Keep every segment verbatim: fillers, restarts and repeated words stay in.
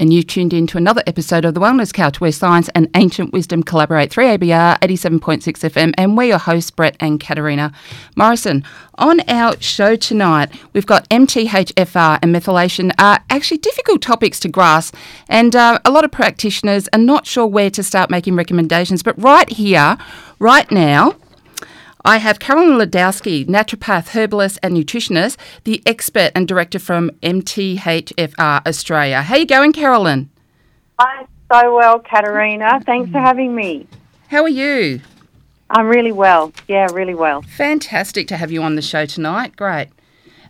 and you tuned in to another episode of The Wellness Couch, where science and ancient wisdom collaborate. three A B R, eighty-seven point six F M, and we're your hosts, Brett and Katarina Morrison. On our show tonight, we've got M T H F R and methylation are actually difficult topics to grasp, and uh, a lot of practitioners are not sure where to start making recommendations. But right here, right now, I have Carolyn Ledowsky, naturopath, herbalist and nutritionist, the expert and director from M T H F R Australia. How are you going, Carolyn? I'm so well, Katarina. Thanks for having me. How are you? I'm really well. Yeah, really well. Fantastic to have you on the show tonight. Great.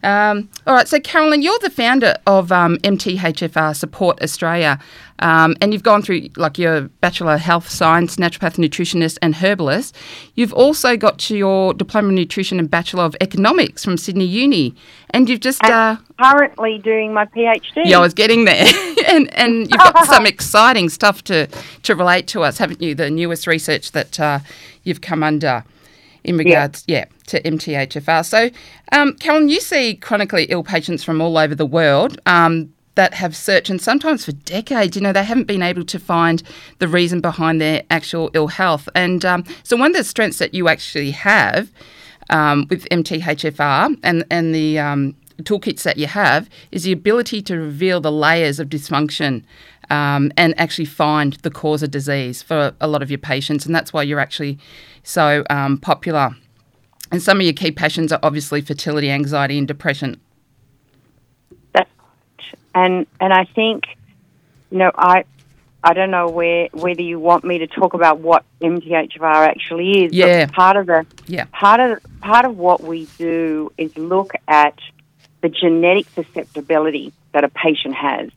Um, all right, so Carolyn, you're the founder of um, M T H F R Support Australia, um, and you've gone through like your Bachelor of Health Science, Naturopath, Nutritionist and Herbalist. You've also got your Diploma in Nutrition and Bachelor of Economics from Sydney Uni, and you've just... And uh, currently doing my PhD. Yeah, I was getting there. and, and you've got some exciting stuff to, to relate to us, haven't you, the newest research that uh, you've come under. In regards, yeah. yeah, to M T H F R. So, um, Carolyn, you see chronically ill patients from all over the world um, that have searched, and sometimes for decades, you know, they haven't been able to find the reason behind their actual ill health. And um, so one of the strengths that you actually have um, with M T H F R and, and the um, toolkits that you have is the ability to reveal the layers of dysfunction um, and actually find the cause of disease for a lot of your patients. And that's why you're actually... so um, popular. And some of your key passions are obviously fertility, anxiety and depression. That's and and I think, you know, I I don't know where whether you want me to talk about what M T H F R actually is. Yeah. But part of the yeah. part of part of what we do is look at the genetic susceptibility that a patient has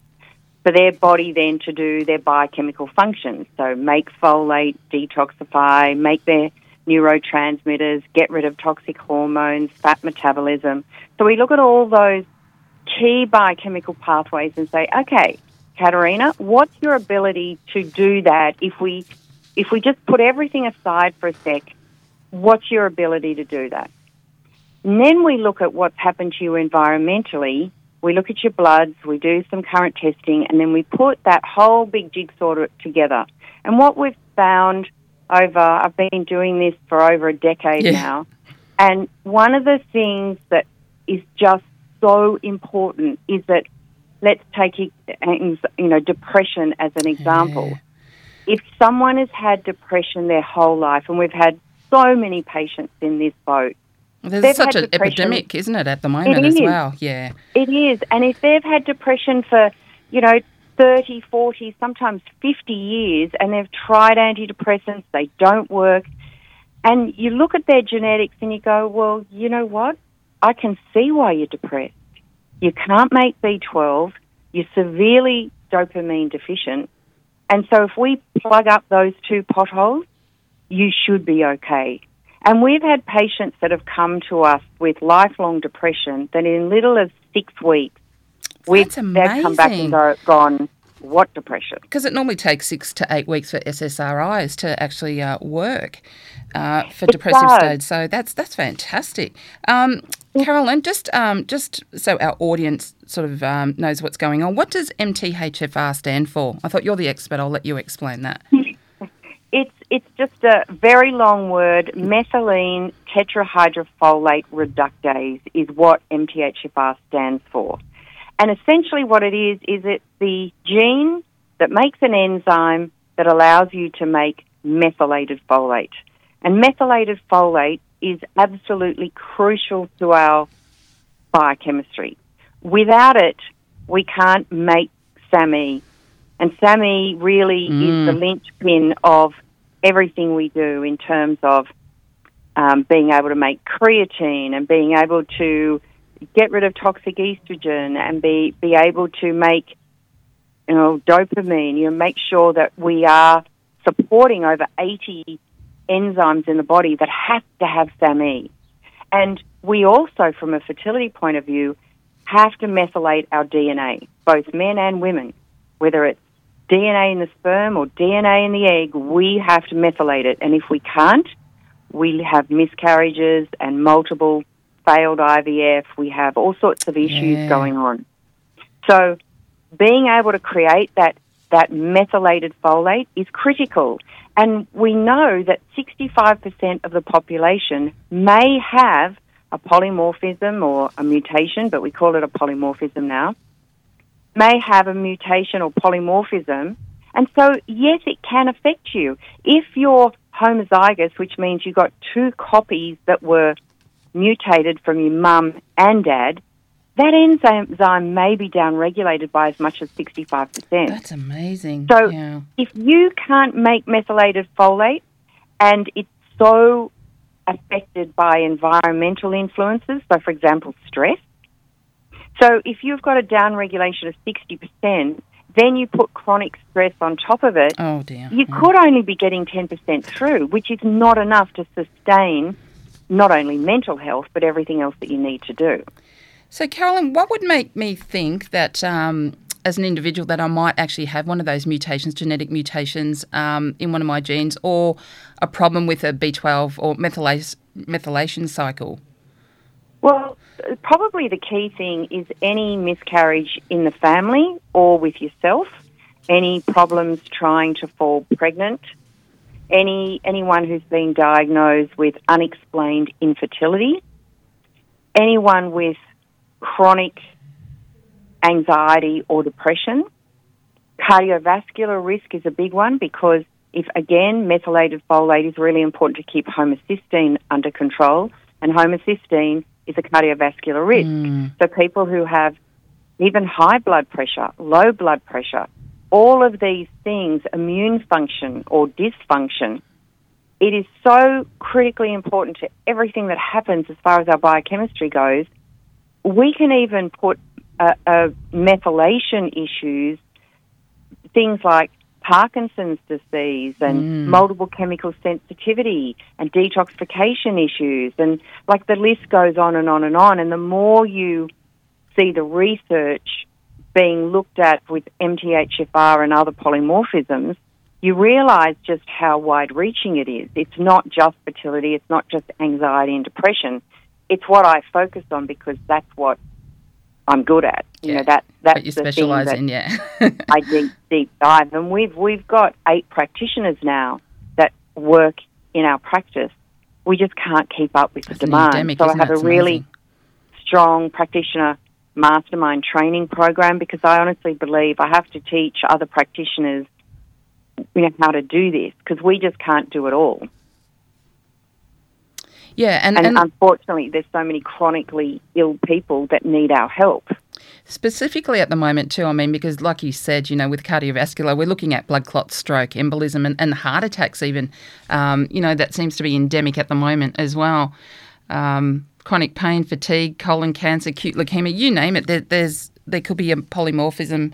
for their body then to do their biochemical functions, so make folate, detoxify, make their neurotransmitters, get rid of toxic hormones, fat metabolism. So we look at all those key biochemical pathways and say, okay, Katarina, what's your ability to do that? If we if we just put everything aside for a sec, what's your ability to do that? And then we look at what's happened to you environmentally. We look at your bloods, we do some current testing, and then we put that whole big jigsaw together. And what we've found over, I've been doing this for over a decade yeah. now, and one of the things that is just so important is that, let's take, you know, depression as an example. Yeah. If someone has had depression their whole life, and we've had so many patients in this boat, there's they've such an epidemic, isn't it, at the moment as well? Yeah. It is. And if they've had depression for, you know, thirty, forty, sometimes fifty years, and they've tried antidepressants, they don't work, and you look at their genetics and you go, well, you know what? I can see why you're depressed. You can't make B twelve. You're severely dopamine deficient. And so if we plug up those two potholes, you should be okay. And we've had patients that have come to us with lifelong depression that in little as six weeks, we've come back and go, gone, what depression? Because it normally takes six to eight weeks for S S R Is to actually uh, work uh, for it depressive does. stage. So that's that's fantastic. Um, Carolyn, just um, just so our audience sort of um, knows what's going on, what does M T H F R stand for? I thought you're the expert. I'll let you explain that. It's it's just a very long word. Methylene tetrahydrofolate reductase is what M T H F R stands for. And essentially what it is, is it's the gene that makes an enzyme that allows you to make methylated folate. And methylated folate is absolutely crucial to our biochemistry. Without it, we can't make SAMe. And SAMe really mm. is the linchpin of everything we do in terms of um, being able to make creatine and being able to get rid of toxic estrogen and be, be able to make, you know, dopamine. You know, make sure that we are supporting over eighty enzymes in the body that have to have SAMe. And we also, from a fertility point of view, have to methylate our D N A, both men and women, whether it's D N A in the sperm or D N A in the egg, we have to methylate it. And if we can't, we have miscarriages and multiple failed I V F. We have all sorts of issues yeah. going on. So being able to create that, that methylated folate is critical. And we know that sixty-five percent of the population may have a polymorphism or a mutation, but we call it a polymorphism now, may have a mutation or polymorphism. And so, yes, it can affect you. If you're homozygous, which means you got two copies that were mutated from your mum and dad, that enzyme may be downregulated by as much as sixty-five percent. That's amazing. So yeah. if you can't make methylated folate and it's so affected by environmental influences, so for example, stress, so if you've got a downregulation of sixty percent, then you put chronic stress on top of it, oh dear. you yeah. could only be getting ten percent through, which is not enough to sustain not only mental health but everything else that you need to do. So, Carolyn, what would make me think that um, as an individual that I might actually have one of those mutations, genetic mutations um, in one of my genes, or a problem with a B twelve or methylase, methylation cycle? Well, probably the key thing is any miscarriage in the family or with yourself, any problems trying to fall pregnant, any anyone who's been diagnosed with unexplained infertility, anyone with chronic anxiety or depression. Cardiovascular risk is a big one because, if again, methylated folate is really important to keep homocysteine under control, and homocysteine is a cardiovascular risk. Mm. So people who have even high blood pressure, low blood pressure, all of these things, immune function or dysfunction, it is so critically important to everything that happens as far as our biochemistry goes. We can even put uh, uh, methylation issues, things like Parkinson's disease and mm. multiple chemical sensitivity and detoxification issues, and like the list goes on and on and on. And the more you see the research being looked at with M T H F R and other polymorphisms, you realise just how wide-reaching it is. It's not just fertility, it's not just anxiety and depression. It's what I focus on because that's what I'm good at. You yeah. know, that that's what you specialise in, yeah. I deep deep dive, and we've we've got eight practitioners now that work in our practice. We just can't keep up with that's the demand. Endemic, so I have a really amazing. strong practitioner mastermind training program because I honestly believe I have to teach other practitioners, you know, how to do this because we just can't do it all. Yeah, and, and, and unfortunately, there's so many chronically ill people that need our help. Specifically at the moment too, I mean, because like you said, you know, with cardiovascular, we're looking at blood clots, stroke, embolism and, and heart attacks even. Um, you know, that seems to be endemic at the moment as well. Um, chronic pain, fatigue, colon cancer, acute leukaemia, you name it, there, there's, there could be a polymorphism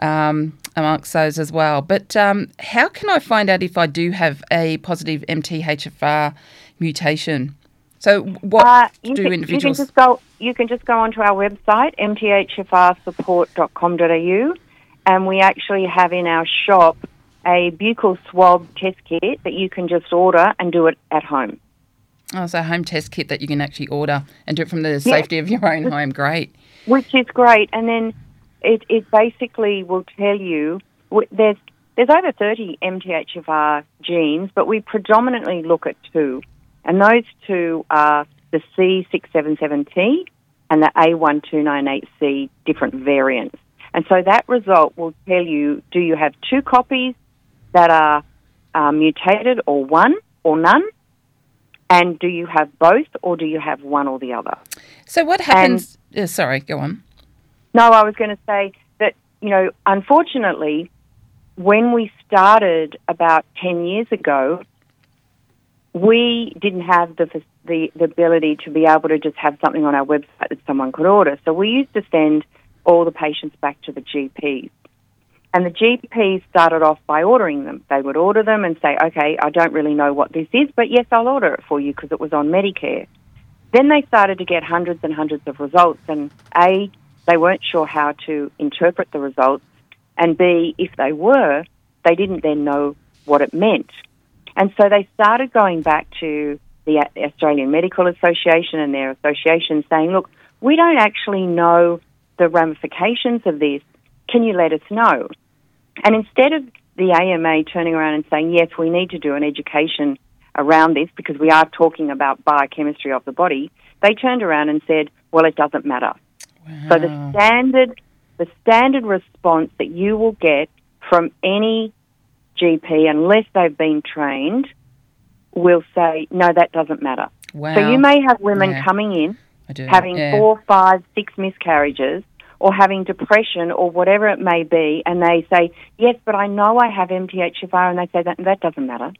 um, amongst those as well. But um, how can I find out if I do have a positive M T H F R mutation? So what uh, do can, individuals... You can just go, you can just go onto our website, m t h f r support dot com dot a u, and we actually have in our shop a buccal swab test kit that you can just order and do it at home. Oh, so a home test kit that you can actually order and do it from the yeah. safety of your own home. Great. Which is great. And then it, it basically will tell you... There's, there's over thirty M T H F R genes, but we predominantly look at two. And those two are the C six seven seven T and the A one two nine eight C different variants. And so that result will tell you, do you have two copies that are uh, mutated or one or none? And do you have both or do you have one or the other? So what happens... And, uh, sorry, go on. No, I was going to say that, you know, unfortunately, when we started about ten years ago, we didn't have the, the the ability to be able to just have something on our website that someone could order. So we used to send all the patients back to the G Ps. And the G Ps started off by ordering them. They would order them and say, okay, I don't really know what this is, but yes, I'll order it for you because it was on Medicare. Then they started to get hundreds and hundreds of results. And A, they weren't sure how to interpret the results. And B, if they were, they didn't then know what it meant. And so they started going back to the Australian Medical Association and their association saying, look, we don't actually know the ramifications of this. can you let us know? And instead of the A M A turning around and saying, yes, we need to do an education around this because we are talking about biochemistry of the body, they turned around and said, well, it doesn't matter. Wow. So the standard the standard response that you will get from any G P, unless they've been trained, will say, no, that doesn't matter. Wow. So you may have women yeah. coming in having yeah. four, five, six miscarriages or having depression or whatever it may be, and they say, yes, but I know I have M T H F R, and they say that that doesn't matter.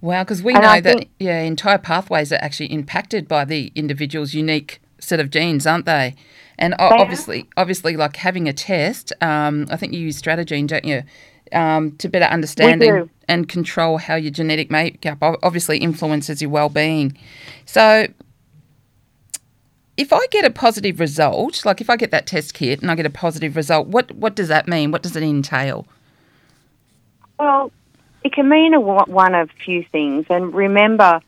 Wow, because we and know I that think, yeah, entire pathways are actually impacted by the individual's unique set of genes, aren't they? And they obviously, are. obviously, like having a test, um, I think you use Stratagene, don't you, um, to better understand and, and control how your genetic makeup obviously influences your well-being. So if I get a positive result, like if I get that test kit and I get a positive result, what, what does that mean? What does it entail? Well, it can mean a, one of few things. And remember,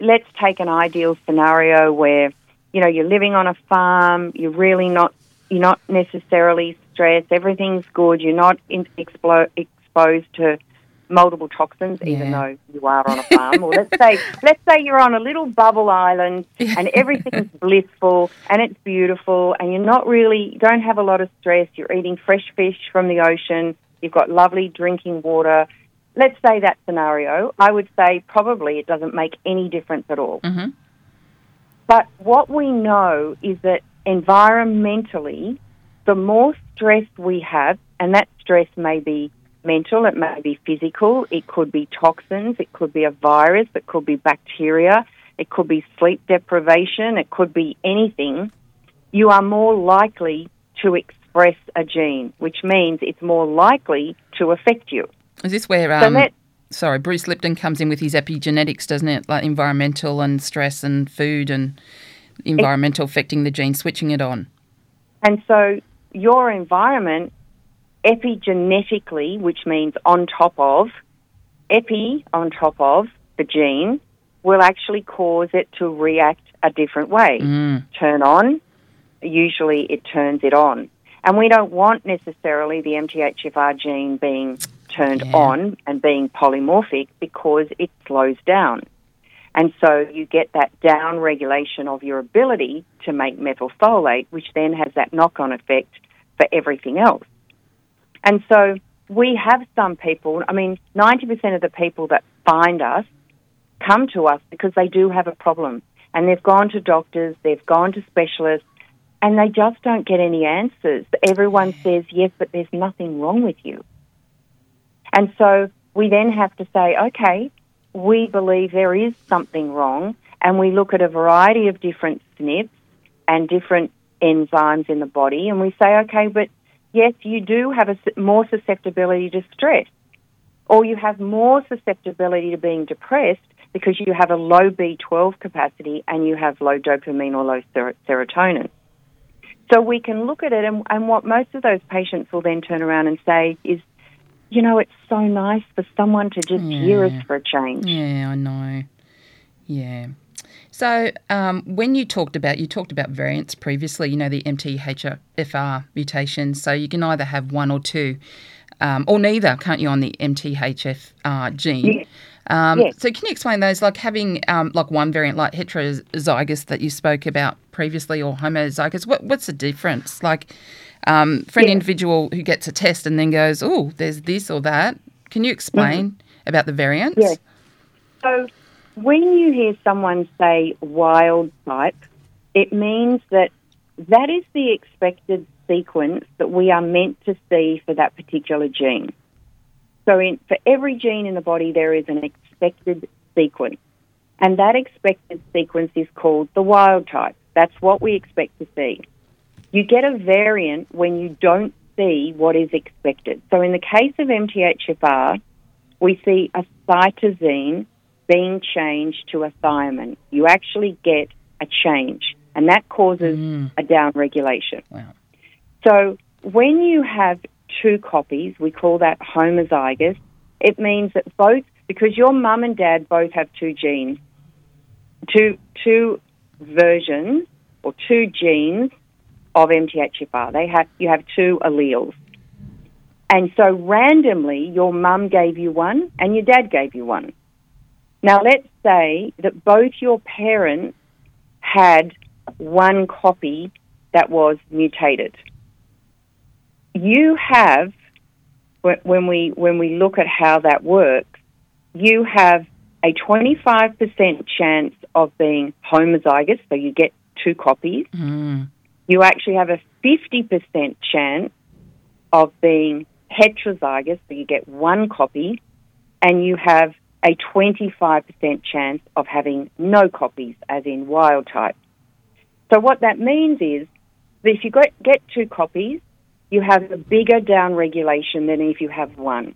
let's take an ideal scenario where, you know, you're living on a farm, you're really not, you're not necessarily stressed, everything's good, you're not in, expo- exposed to multiple toxins, yeah. even though you are on a farm. Or let's say, let's say you're on a little bubble island and everything's blissful and it's beautiful and you're not really, you don't have a lot of stress, you're eating fresh fish from the ocean, you've got lovely drinking water. Let's say that scenario, I would say probably it doesn't make any difference at all. Mm-hmm. But what we know is that environmentally, the more stress we have, and that stress may be mental, it may be physical, it could be toxins, it could be a virus, it could be bacteria, it could be sleep deprivation, it could be anything, you are more likely to express a gene, which means it's more likely to affect you. Is this where, um, so that, sorry, Bruce Lipton comes in with his epigenetics, doesn't it? Like environmental and stress and food and environmental affecting the gene, switching it on. And so your environment epigenetically, which means on top of, epi on top of the gene, will actually cause it to react a different way. Mm. Turn on, usually it turns it on. And we don't want necessarily the M T H F R gene being turned yeah. on and being polymorphic because it slows down. And so you get that down regulation of your ability to make methylfolate, which then has that knock-on effect for everything else. And so we have some people, I mean, ninety percent of the people that find us come to us because they do have a problem. And they've gone to doctors, they've gone to specialists, and they just don't get any answers. Everyone says, yes, but there's nothing wrong with you. And so we then have to say, okay, we believe there is something wrong, and we look at a variety of different S N Ps and different enzymes in the body, and we say, okay, but yes, you do have a more susceptibility to stress, or you have more susceptibility to being depressed because you have a low B twelve capacity and you have low dopamine or low ser- serotonin. So we can look at it, and, and what most of those patients will then turn around and say is, you know, it's so nice for someone to just yeah. hear us for a change. Yeah, I know. Yeah. So um, when you talked about, you talked about variants previously, you know, the M T H F R mutations. So you can either have one or two um, or neither, can't you, on the M T H F R gene? Yes. Um, yes. So can you explain those, like having um, like one variant, like heterozygous that you spoke about previously or homozygous, what, what's the difference? Like um, for an yes. individual who gets a test and then goes, oh, there's this or that, can you explain mm-hmm. about the variants? Yes. So when you hear someone say wild type, it means that that is the expected sequence that we are meant to see for that particular gene. So in, for every gene in the body, there is an expected sequence, and that expected sequence is called the wild type. That's what we expect to see. You get a variant when you don't see what is expected. So in the case of M T H F R, we see a cytosine being changed to a thymine. You actually get a change, and that causes mm. a downregulation. Wow. So when you have two copies, we call that homozygous. It means that both, because your mum and dad both have two genes, two two versions or two genes of M T H F R. They have you have two alleles. And so randomly, your mum gave you one and your dad gave you one. Now, let's say that both your parents had one copy that was mutated. You have, when we when we look at how that works, you have a twenty-five percent chance of being homozygous, so you get two copies. Mm. You actually have a fifty percent chance of being heterozygous, so you get one copy, and you have a twenty-five percent chance of having no copies, as in wild type. So what that means is that if you get two copies, you have a bigger downregulation than if you have one.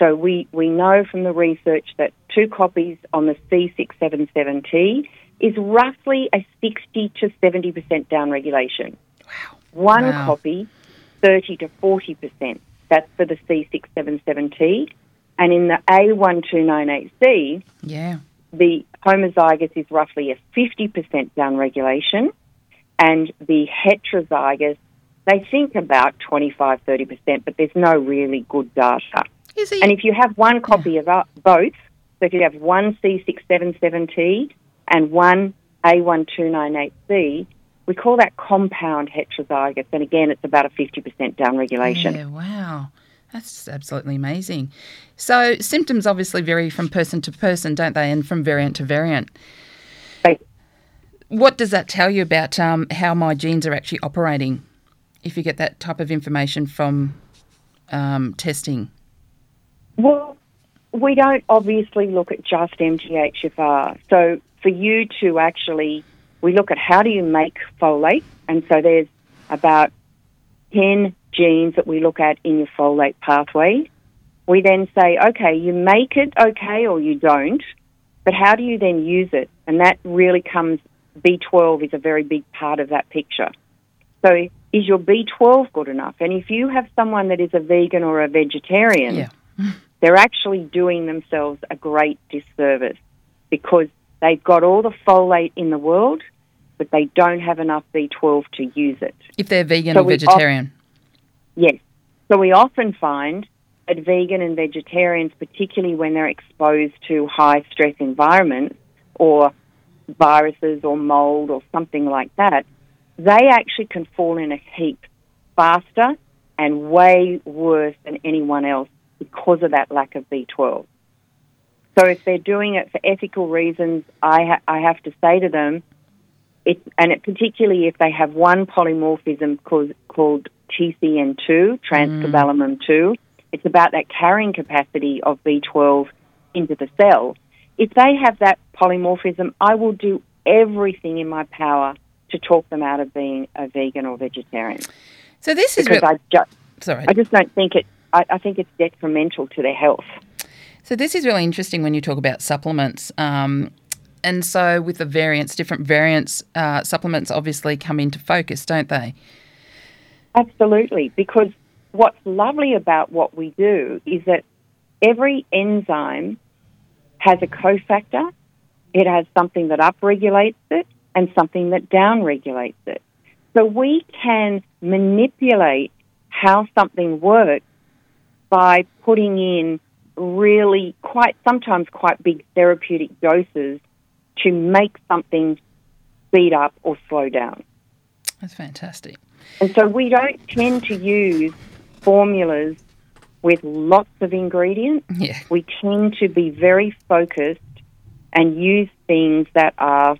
So we, we know from the research that two copies on the C six seventy-seven T is roughly a sixty to seventy percent downregulation. Wow. One wow. copy, thirty to forty percent. That's for the C six seventy-seven T. And in the A one two nine eight C, yeah. the homozygous is roughly a fifty percent downregulation, and the heterozygous, they think about twenty-five, thirty percent, but there's no really good data. Is he? And if you have one copy yeah. of both, so if you have one C six seventy-seven T and one A one two nine eight C, we call that compound heterozygous, and again, it's about a fifty percent downregulation. Yeah, wow. That's absolutely amazing. So symptoms obviously vary from person to person, don't they, and from variant to variant. Right. What does that tell you about um, how my genes are actually operating if you get that type of information from um, testing? Well, we don't obviously look at just M T H F R. So for you to actually, we look at how do you make folate, and so there's about ten genes that we look at in your folate pathway. We then say, okay, you make it okay or you don't, but how do you then use it? And that really comes, B twelve is a very big part of that picture. So is your B twelve good enough? And if you have someone that is a vegan or a vegetarian, yeah. they're actually doing themselves a great disservice because they've got all the folate in the world, but they don't have enough B twelve to use it. If they're vegan so or vegetarian. Yes. So we often find that vegan and vegetarians, particularly when they're exposed to high-stress environments or viruses or mold or something like that, they actually can fall in a heap faster and way worse than anyone else because of that lack of B twelve. So if they're doing it for ethical reasons, I, ha- I have to say to them, it, and it, particularly if they have one polymorphism called, called T C N two, transcobalamin two, it's about that carrying capacity of B twelve into the cell. If they have that polymorphism, I will do everything in my power to talk them out of being a vegan or vegetarian. So this is because real... I just, sorry, I just don't think it. I, I think it's detrimental to their health. So this is really interesting when you talk about supplements. Um, and so with the variants, different variants, uh, supplements obviously come into focus, don't they? Absolutely, because what's lovely about what we do is that every enzyme has a cofactor. It has something that upregulates it and something that downregulates it. So we can manipulate how something works by putting in really quite, sometimes quite big therapeutic doses to make something speed up or slow down. That's fantastic. And so we don't tend to use formulas with lots of ingredients. Yeah. We tend to be very focused and use things that are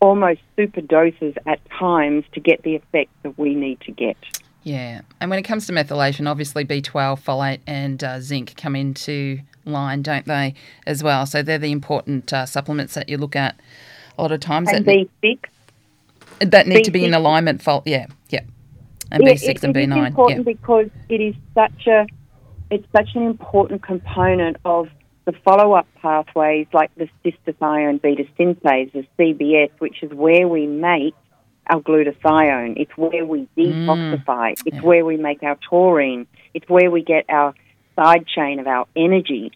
almost super doses at times to get the effect that we need to get. Yeah. And when it comes to methylation, obviously B twelve, folate and uh, zinc come into line, don't they, as well? So they're the important uh, supplements that you look at a lot of times. And that B six. That need B six. To be in alignment, fault, yeah, yeah, and yeah, B six it, and B nine. It's important yeah. because it is such a, it's such an important component of the follow-up pathways, like the cystathionine beta synthase, the C B S, which is where we make our glutathione. It's where we detoxify. Mm. It's yeah. where we make our taurine. It's where we get our side chain of our energy.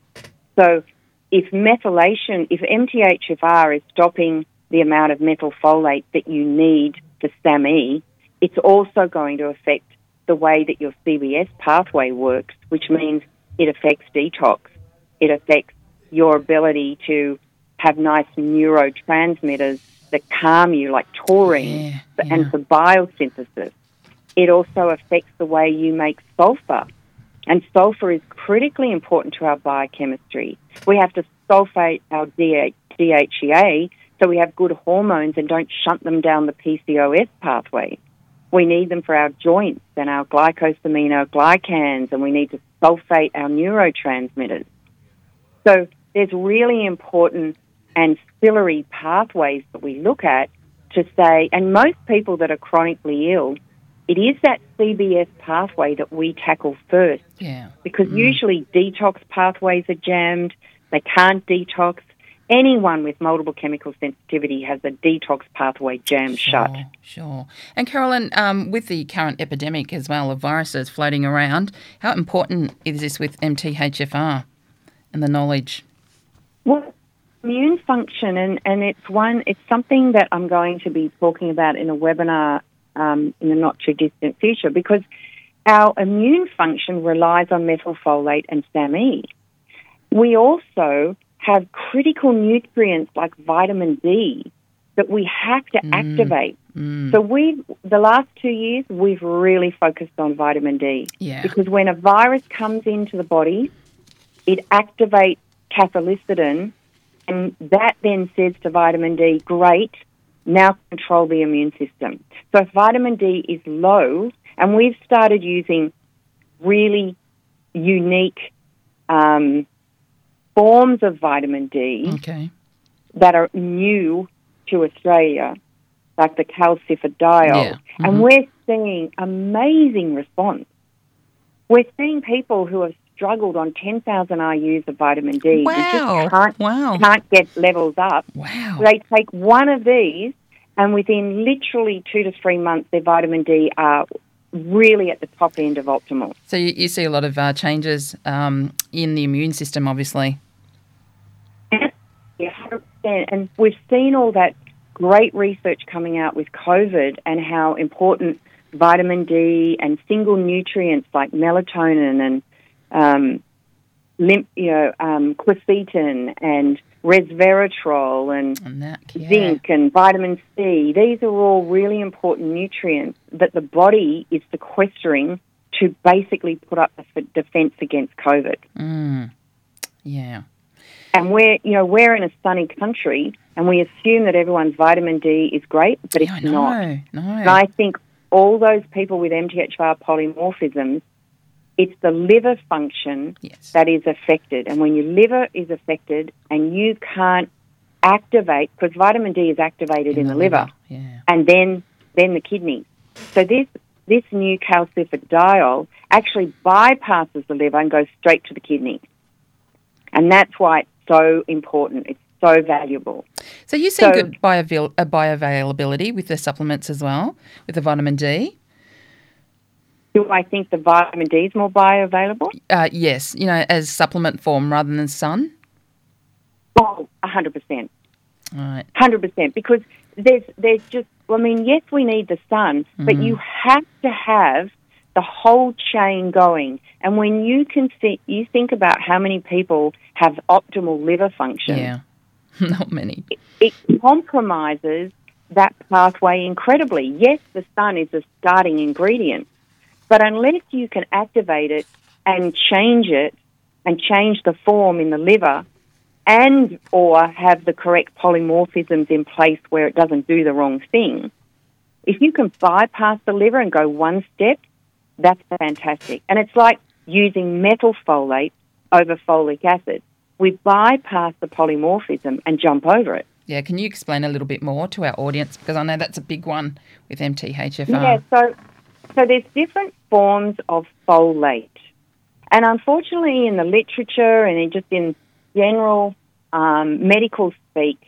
So, if methylation, if M T H F R is stopping the amount of methylfolate that you need for SAMe, it's also going to affect the way that your C B S pathway works, which means it affects detox. It affects your ability to have nice neurotransmitters that calm you, like taurine, yeah, yeah. and for biosynthesis. It also affects the way you make sulfur. And sulfur is critically important to our biochemistry. We have to sulfate our D H E A so we have good hormones and don't shunt them down the P C O S pathway. We need them for our joints and our glycosaminoglycans, and we need to sulfate our neurotransmitters. So there's really important ancillary pathways that we look at to say, and most people that are chronically ill, it is that C B S pathway that we tackle first. Yeah. Because mm. usually detox pathways are jammed, they can't detox. Anyone with multiple chemical sensitivity has a detox pathway jammed sure, shut. Sure. And Carolyn, um, with the current epidemic as well of viruses floating around, how important is this with M T H F R and the knowledge? Well, immune function, and, and it's one. It's something that I'm going to be talking about in a webinar um, in the not-too-distant future, because our immune function relies on methylfolate and SAMe. We also have critical nutrients like vitamin D that we have to mm. activate. Mm. So we, the last two years, we've really focused on vitamin D. Yeah. Because when a virus comes into the body, it activates cathelicidin, and that then says to vitamin D, great, now control the immune system. So if vitamin D is low, and we've started using really unique um, forms of vitamin D okay. that are new to Australia, like the calcifediol, yeah. mm-hmm. and we're seeing amazing response. We're seeing people who have struggled on ten thousand I Us of vitamin D. Wow. And just can't, wow. can't get levels up. Wow. They take one of these, and within literally two to three months, their vitamin D are really at the top end of optimal. So you, you see a lot of uh, changes um, in the immune system, obviously. Yeah, one hundred percent. And we've seen all that great research coming out with COVID and how important vitamin D and single nutrients like melatonin and Um, lymph, you know, um, quercetin and resveratrol and, and that, yeah. zinc and vitamin C. These are all really important nutrients that the body is sequestering to basically put up a defence against COVID. Mm. Yeah, and we're you know we're in a sunny country, and we assume that everyone's vitamin D is great, but it's no, not. No, no. And I think all those people with M T H F R polymorphisms, it's the liver function yes. that is affected. And when your liver is affected and you can't activate, because vitamin D is activated in, in the, the liver, liver. Yeah. and then then the kidney. So this this new calcifediol actually bypasses the liver and goes straight to the kidney. And that's why it's so important. It's so valuable. So you're seeing so, good bioavail- bioavailability with the supplements as well, with the vitamin D? Do I think the vitamin D is more bioavailable? Uh, yes, you know, as supplement form rather than sun? Oh, one hundred percent. All right. one hundred percent, because there's there's just, I mean, yes, we need the sun, mm. but you have to have the whole chain going. And when you can see, you think about how many people have optimal liver function. Yeah, not many. It, it compromises that pathway incredibly. Yes, the sun is a starting ingredient. But unless you can activate it and change it and change the form in the liver and or have the correct polymorphisms in place where it doesn't do the wrong thing, if you can bypass the liver and go one step, that's fantastic. And it's like using methylfolate over folic acid. We bypass the polymorphism and jump over it. Yeah, can you explain a little bit more to our audience? Because I know that's a big one with M T H F R. Yeah, so... So there's different forms of folate. And unfortunately in the literature and just in general um, medical speak,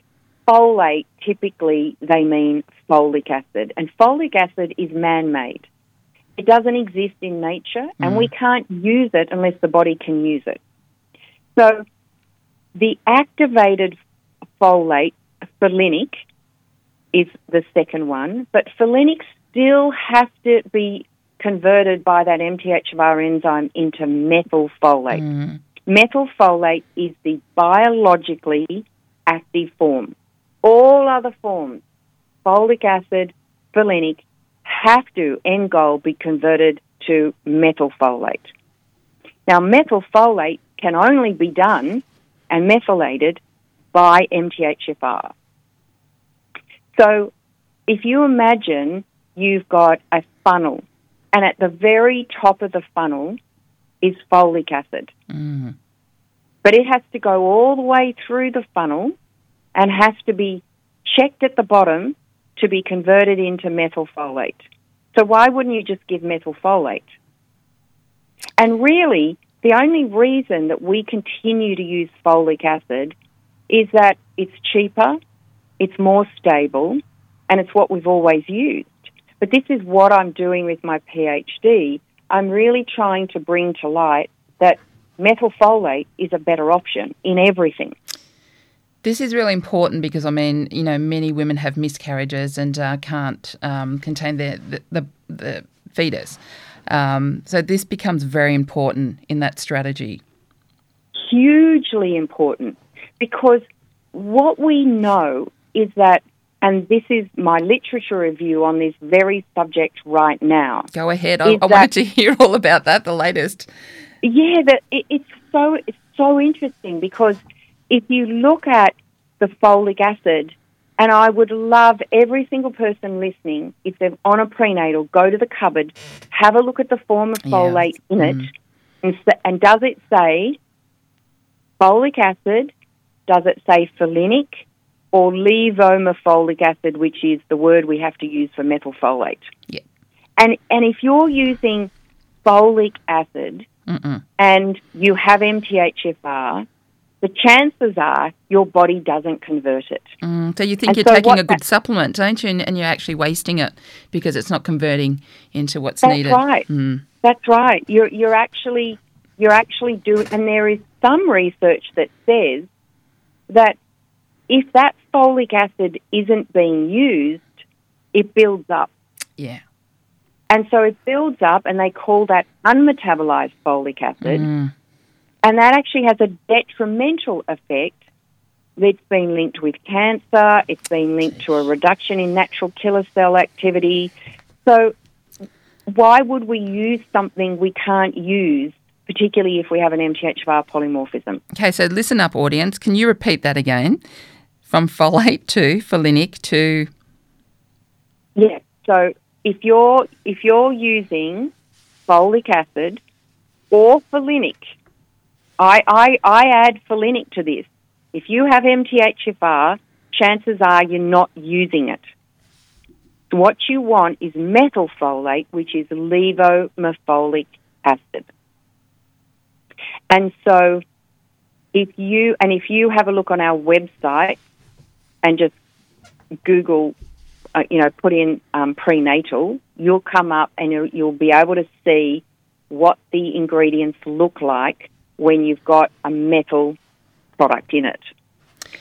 folate, typically they mean folic acid. And folic acid is man-made. It doesn't exist in nature, mm. and we can't use it unless the body can use it. So the activated folate, folinic, is the second one, but folinic still have to be converted by that M T H F R enzyme into methylfolate. Mm. Methylfolate is the biologically active form. All other forms, folic acid, folinic, have to, end goal, be converted to methylfolate. Now, methylfolate can only be done and methylated by M T H F R. So if you imagine you've got a funnel, and at the very top of the funnel is folic acid. Mm. But it has to go all the way through the funnel and has to be checked at the bottom to be converted into methylfolate. So why wouldn't you just give methylfolate? And really, the only reason that we continue to use folic acid is that it's cheaper, it's more stable, and it's what we've always used. But this is what I'm doing with my PhD. I'm really trying to bring to light that methylfolate is a better option in everything. This is really important because, I mean, you know, many women have miscarriages and uh, can't um, contain their, the, the, the fetus. Um, so this becomes very important in that strategy. Hugely important, because what we know is that, and this is my literature review on this very subject right now. Go ahead. I, I that, wanted to hear all about that, the latest. Yeah, that it, it's so it's so interesting because if you look at the folic acid, and I would love every single person listening, if they're on a prenatal, go to the cupboard, have a look at the form of folate yeah. in mm. it, and, and does it say folic acid, does it say folinic, or levomifolic acid, which is the word we have to use for methylfolate. Yeah. And and if you're using folic acid Mm-mm. and you have M T H F R, the chances are your body doesn't convert it. Mm, so you think and you're so taking a good that, supplement, don't you, and, and you're actually wasting it because it's not converting into what's that's needed. That's right. Mm. That's right. You're, you're actually you're actually doing, and there is some research that says that if that folic acid isn't being used, it builds up. Yeah. And so it builds up, and they call that unmetabolized folic acid. Mm. And that actually has a detrimental effect. It's been linked with cancer. It's been linked to a reduction in natural killer cell activity. So why would we use something we can't use, particularly if we have an M T H F R polymorphism? Okay, so listen up, audience. Can you repeat that again? From folate to folinic to... Yeah, so if you're if you're using folic acid or folinic, I, I, I add folinic to this. If you have M T H F R, chances are you're not using it. What you want is methylfolate, which is levomifolic acid. And so if you and if you have a look on our website, and just Google, uh, you know, put in um, prenatal, you'll come up and you'll, you'll be able to see what the ingredients look like when you've got a methyl product in it.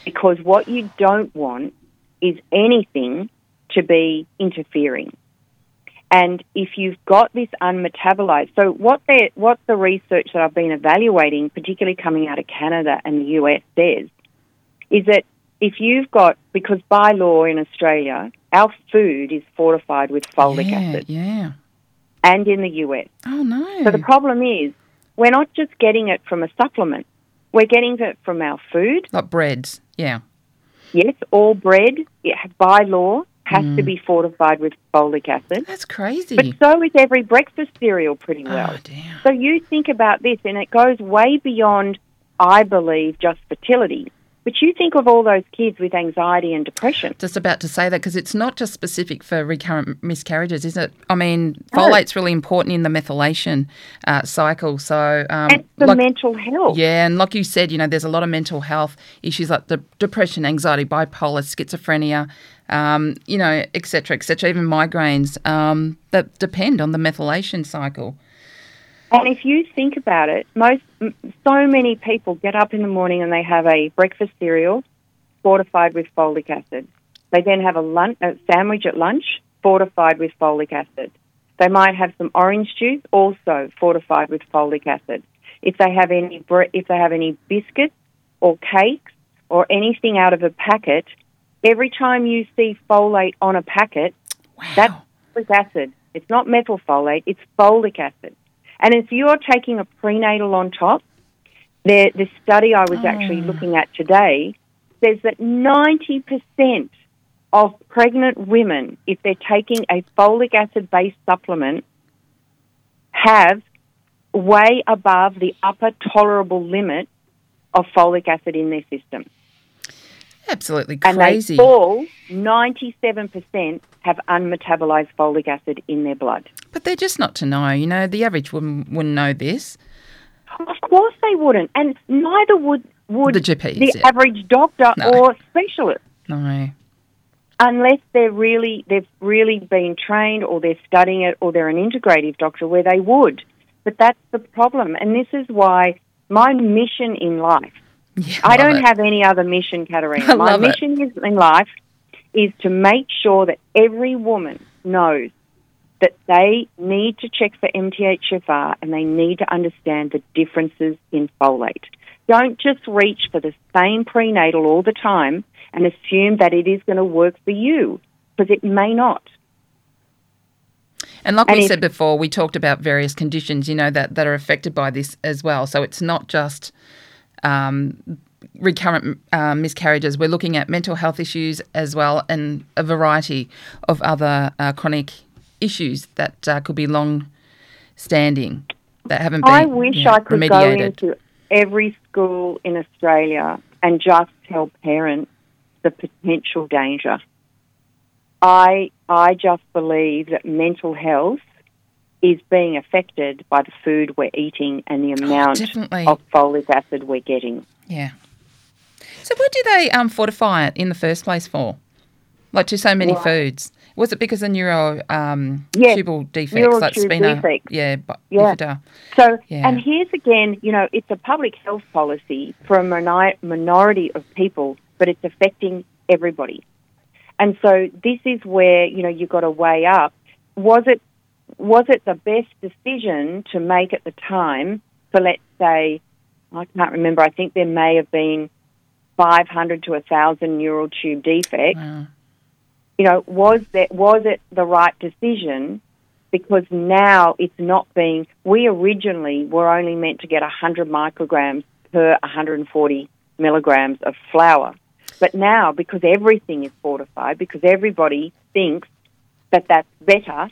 Because what you don't want is anything to be interfering. And if you've got this unmetabolized, so what, what the research that I've been evaluating, particularly coming out of Canada and the U S, says is that if you've got, because by law in Australia, our food is fortified with folic yeah, acid. Yeah. And in the U S. Oh, no. So the problem is we're not just getting it from a supplement. We're getting it from our food. Like breads, yeah. Yes, all bread, it, by law, has mm. to be fortified with folic acid. That's crazy. But so is every breakfast cereal pretty well. Oh, damn. So you think about this, and it goes way beyond, I believe, just fertility. But you think of all those kids with anxiety and depression. Just about to say that, because it's not just specific for recurrent miscarriages, is it? I mean, no. folate's really important in the methylation uh, cycle. So, um, and for like, mental health. Yeah, and like you said, you know, there's a lot of mental health issues like the depression, anxiety, bipolar, schizophrenia, um, you know, et cetera, et cetera, even migraines um, that depend on the methylation cycle. And if you think about it, most so many people get up in the morning and they have a breakfast cereal fortified with folic acid. They then have a, lunch, a sandwich at lunch fortified with folic acid. They might have some orange juice, also fortified with folic acid. If they have any bre- if they have any biscuits or cakes or anything out of a packet, every time you see folate on a packet, wow. that's folic acid. It's not methylfolate, it's folic acid. And if you're taking a prenatal on top, the, the study I was oh. actually looking at today says that ninety percent of pregnant women, if they're taking a folic acid-based supplement, have way above the upper tolerable limit of folic acid in their system. Absolutely crazy. And they all, ninety-seven percent, have unmetabolized folic acid in their blood. But they're just not to know. You know, the average woman wouldn't know this. Of course they wouldn't. And neither would, would the, G Ps, the yeah. average doctor no. or specialist. No. Unless they're really, they've really been trained or they're studying it or they're an integrative doctor where they would. But that's the problem. And this is why my mission in life, Yeah, I don't it. have any other mission, Katarina. My mission is, in life is to make sure that every woman knows that they need to check for M T H F R and they need to understand the differences in folate. Don't just reach for the same prenatal all the time and assume that it is going to work for you, because it may not. And like and we if, said before, we talked about various conditions, you know, that, that are affected by this as well. So it's not just... Um, recurrent uh, miscarriages. We're looking at mental health issues as well and a variety of other uh, chronic issues that uh, could be long-standing that haven't been remediated. I wish yeah, I could go into every school in Australia and just tell parents the potential danger. I I just believe that mental health is being affected by the food we're eating and the amount oh, of folic acid we're getting. Yeah. So what do they um, fortify it in the first place for? Like to so many well, foods. Was it because of neuro um, yes, tubal defects like spina? Defects. Yeah. yeah. Bifida. So yeah. and here's again, you know, it's a public health policy for a moni- minority of people, but it's affecting everybody. And so this is where, you know, you've got to weigh up. Was it Was it the best decision to make at the time for, let's say, I can't remember, I think there may have been five hundred to one thousand neural tube defects. Wow. You know, was that was it the right decision? Because now it's not being, we originally were only meant to get one hundred micrograms per one hundred forty milligrams of flour. But now, because everything is fortified, because everybody thinks that that's better,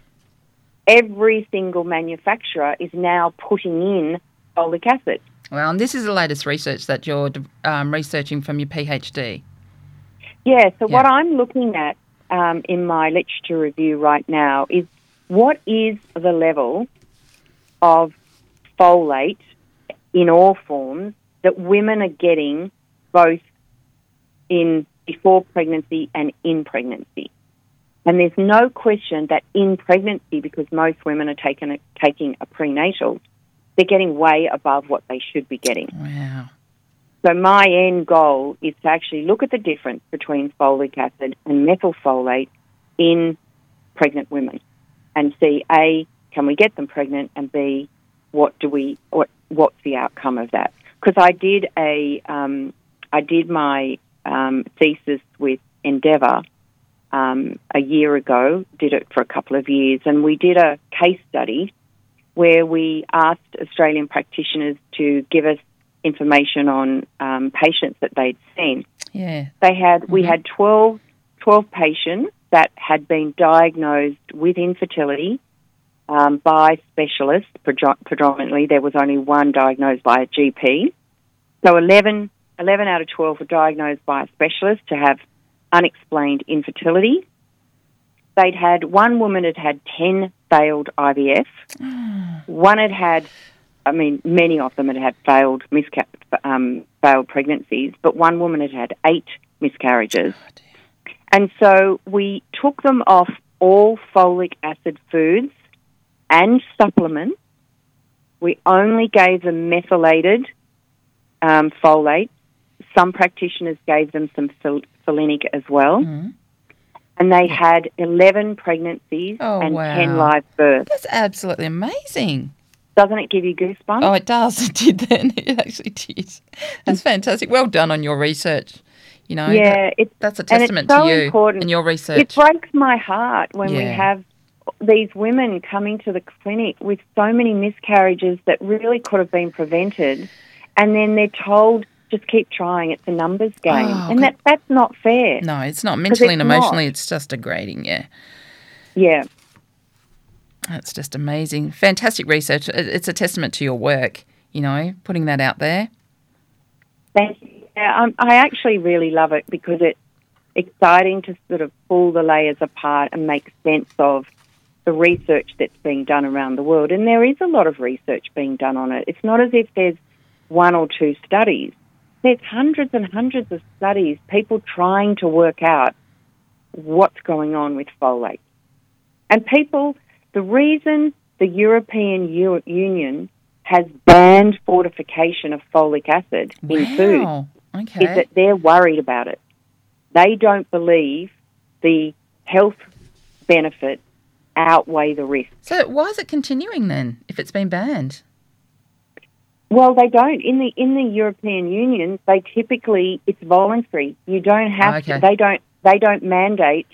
every single manufacturer is now putting in folic acid. Well, and this is the latest research that you're um, researching from your PhD. Yeah, so yeah. what I'm looking at um, in my literature review right now is what is the level of folate in all forms that women are getting both in before pregnancy and in pregnancy. And there's no question that in pregnancy, because most women are taking a, taking a prenatal, they're getting way above what they should be getting. Wow. So my end goal is to actually look at the difference between folic acid and methylfolate in pregnant women and see, A, can we get them pregnant, and B, what do we, what, what's the outcome of that? Because I did a, um, I did my um, thesis with Endeavour, Um, a year ago, did it for a couple of years, and we did a case study where we asked Australian practitioners to give us information on um, patients that they'd seen. Yeah, they had. Mm-hmm. We had twelve, twelve patients that had been diagnosed with infertility um, by specialists. Predominantly, there was only one diagnosed by a G P. So eleven, eleven out of twelve were diagnosed by a specialist to have unexplained infertility. They'd had, one woman had had ten failed I V F. Mm. One had had, I mean, many of them had had failed misca- um, failed pregnancies, but one woman had had eight miscarriages. Oh, and so we took them off all folic acid foods and supplements. We only gave them methylated um, folate. Some practitioners gave them some fil- folinic as well. Mm. and they had eleven pregnancies oh, and wow. ten live births. That's absolutely amazing. Doesn't it give you goosebumps? Oh, it does. It did then. It actually did. That's fantastic. Well done on your research. You know, yeah, that, it's, that's a testament so to you important. And your research. It breaks my heart when yeah. we have these women coming to the clinic with so many miscarriages that really could have been prevented, and then they're told, just keep trying. It's a numbers game. Oh, and that, that's not fair. No, it's not. Mentally it's and emotionally, not. It's just degrading, yeah. Yeah. That's just amazing. Fantastic research. It's a testament to your work, you know, putting that out there. Thank you. Yeah, um, I actually really love it because it's exciting to sort of pull the layers apart and make sense of the research that's being done around the world. And there is a lot of research being done on it. It's not as if there's one or two studies. There's hundreds and hundreds of studies, people trying to work out what's going on with folate. And people... The reason the European U- Union has banned fortification of folic acid wow. in food okay. is that they're worried about it. They don't believe the health benefits outweigh the risk. So why is it continuing then if it's been banned? Well, they don't. In the in the European Union, they typically, it's voluntary. You don't have oh, okay. to, they don't they don't mandate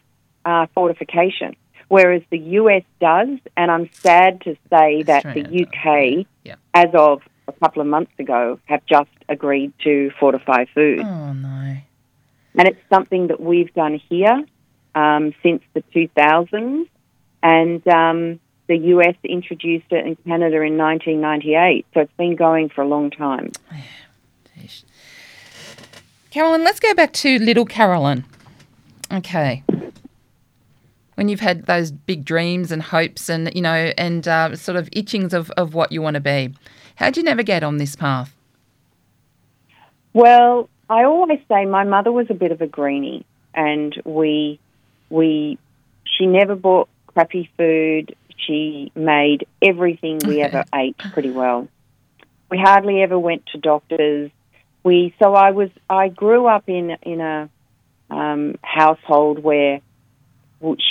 uh, fortification. Whereas the U S does, and I'm sad to say that the U K, yeah. as of a couple of months ago, have just agreed to fortify food. Oh, no. And it's something that we've done here um, since the two thousands, and um, the U S introduced it in Canada in nineteen ninety-eight, so it's been going for a long time. Yeah. Carolyn, let's go back to little Carolyn. Okay. When you've had those big dreams and hopes and, you know, and uh, sort of itchings of, of what you want to be. How do you navigate on this path? Well, I always say my mother was a bit of a greenie, and we, we, she never bought crappy food. She made everything we ever ate pretty well. We hardly ever went to doctors. We, so I was, I grew up in, in a um, household where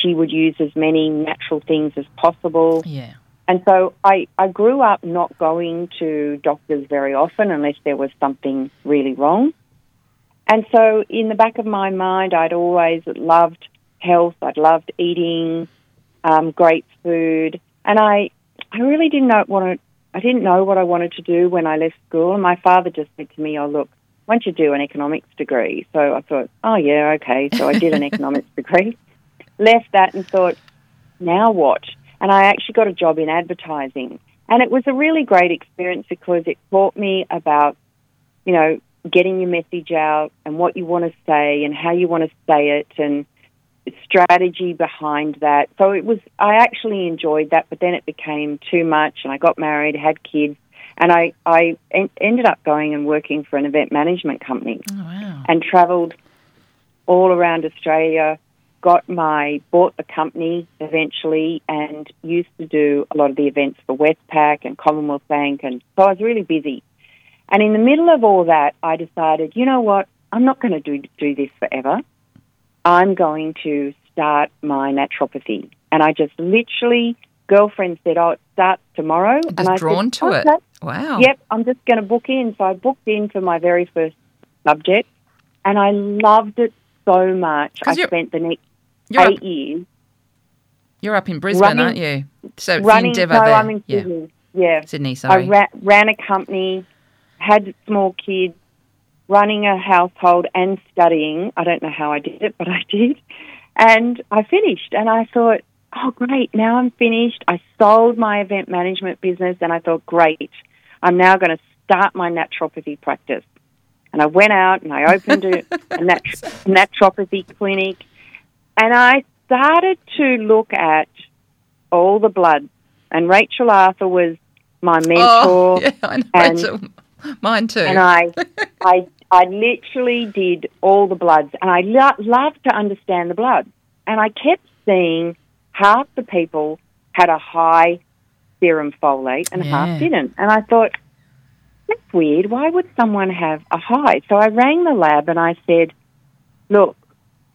she would use as many natural things as possible. Yeah. And so I, I grew up not going to doctors very often unless there was something really wrong. And so in the back of my mind, I'd always loved health. I'd loved eating um, great food. And I, I really didn't know, want to, I didn't know what I wanted to do when I left school. And my father just said to me, oh, look, why don't you do an economics degree? So I thought, oh, yeah, okay. So I did an economics degree. Left that and thought, now what? And I actually got a job in advertising. And it was a really great experience because it taught me about, you know, getting your message out and what you want to say and how you want to say it and the strategy behind that. So it was, I actually enjoyed that, but then it became too much and I got married, had kids, and I, I en- ended up going and working for an event management company. Oh, wow. And travelled all around Australia. Got my, bought the company eventually and used to do a lot of the events for Westpac and Commonwealth Bank, and so I was really busy. And in the middle of all that, I decided, you know what, I'm not going to do do this forever. I'm going to start my naturopathy. And I just literally, girlfriend said, oh, it starts tomorrow. Just and I drawn said, to oh, it. Okay. Wow. Yep, I'm just going to book in. So I booked in for my very first subject, and I loved it so much. I spent the next You're eight up, years. You're up in Brisbane, running, aren't you? So it's running, Endeavour no, there. I'm in Sydney. Yeah. yeah. Sydney, sorry. I ra- ran a company, had small kids, running a household and studying. I don't know how I did it, but I did. And I finished and I thought, oh, great, now I'm finished. I sold my event management business and I thought, great, I'm now going to start my naturopathy practice. And I went out and I opened a, a nat- naturopathy clinic. And I started to look at all the blood. And Rachel Arthur was my mentor. Oh, yeah, I know and, Rachel. Mine too. And I, I, I literally did all the bloods. And I lo- loved to understand the blood. And I kept seeing half the people had a high serum folate and yeah. half didn't. And I thought, that's weird. Why would someone have a high? So I rang the lab and I said, look,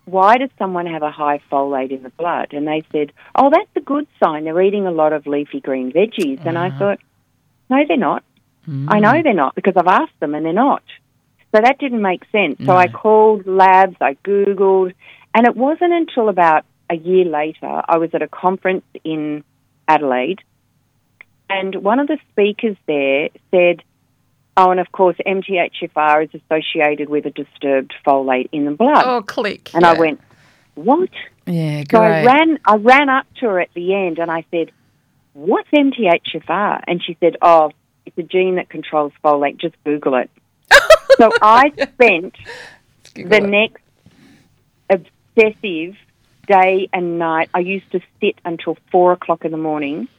why does someone have a high folate in the blood? And they said, oh, that's a good sign. They're eating a lot of leafy green veggies. Uh-huh. And I thought, no, they're not. Mm. I know they're not because I've asked them and they're not. So that didn't make sense. No. So I called labs, I Googled, and it wasn't until about a year later I was at a conference in Adelaide, and one of the speakers there said, oh, and of course, M T H F R is associated with a disturbed folate in the blood. Oh, click. And yeah. I went, what? Yeah, great. So I ran, I ran up to her at the end and I said, what's M T H F R? And she said, oh, it's a gene that controls folate. Just Google it. So I spent the next obsessive day and night. I used to sit until four o'clock in the morning,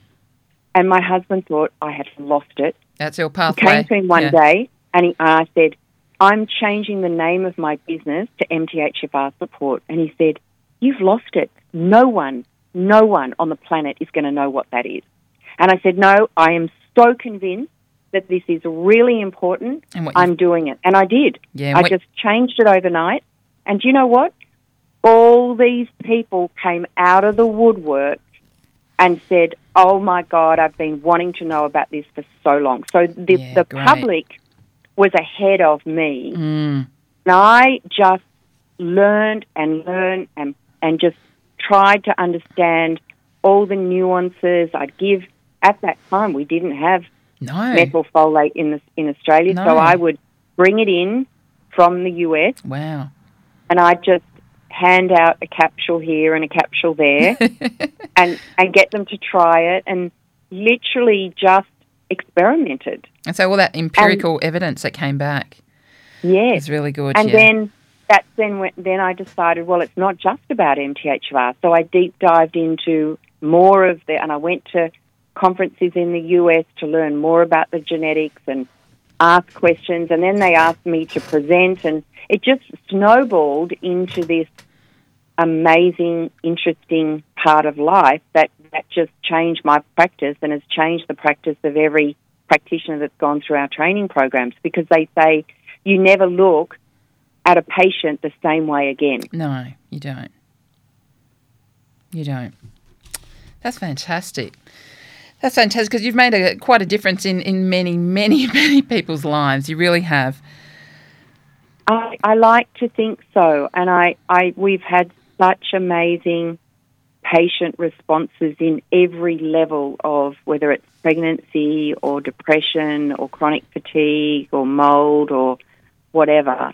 and my husband thought I had lost it. That's your pathway. He came to him one yeah. day, and he, I said, I'm changing the name of my business to M T H F R Support. And he said, you've lost it. No one, no one on the planet is going to know what that is. And I said, no, I am so convinced that this is really important. And I'm doing it. And I did. Yeah, and I just changed it overnight. And do you know what? All these people came out of the woodwork and said, oh, my God, I've been wanting to know about this for so long. So the, yeah, the public was ahead of me. Mm. And I just learned and learned and, and just tried to understand all the nuances. I'd give, at that time, we didn't have no. methylfolate in, the, in Australia, no. so I would bring it in from the U S. Wow. And I'd just hand out a capsule here and a capsule there and and get them to try it and literally just experimented. And so all that empirical and, evidence that came back yeah, is really good. And yeah. then that's then when, then I decided, well, it's not just about M T H F R. So I deep-dived into more of the – and I went to conferences in the U S to learn more about the genetics and ask questions. And then they asked me to present, and it just snowballed into this amazing, interesting part of life that, that just changed my practice and has changed the practice of every practitioner that's gone through our training programs, because they say you never look at a patient the same way again. No, you don't. You don't. That's fantastic. That's fantastic because you've made a, quite a difference in, in many, many, many people's lives. You really have. I, I like to think so, and I, I we've had such amazing patient responses in every level of whether it's pregnancy or depression or chronic fatigue or mold or whatever,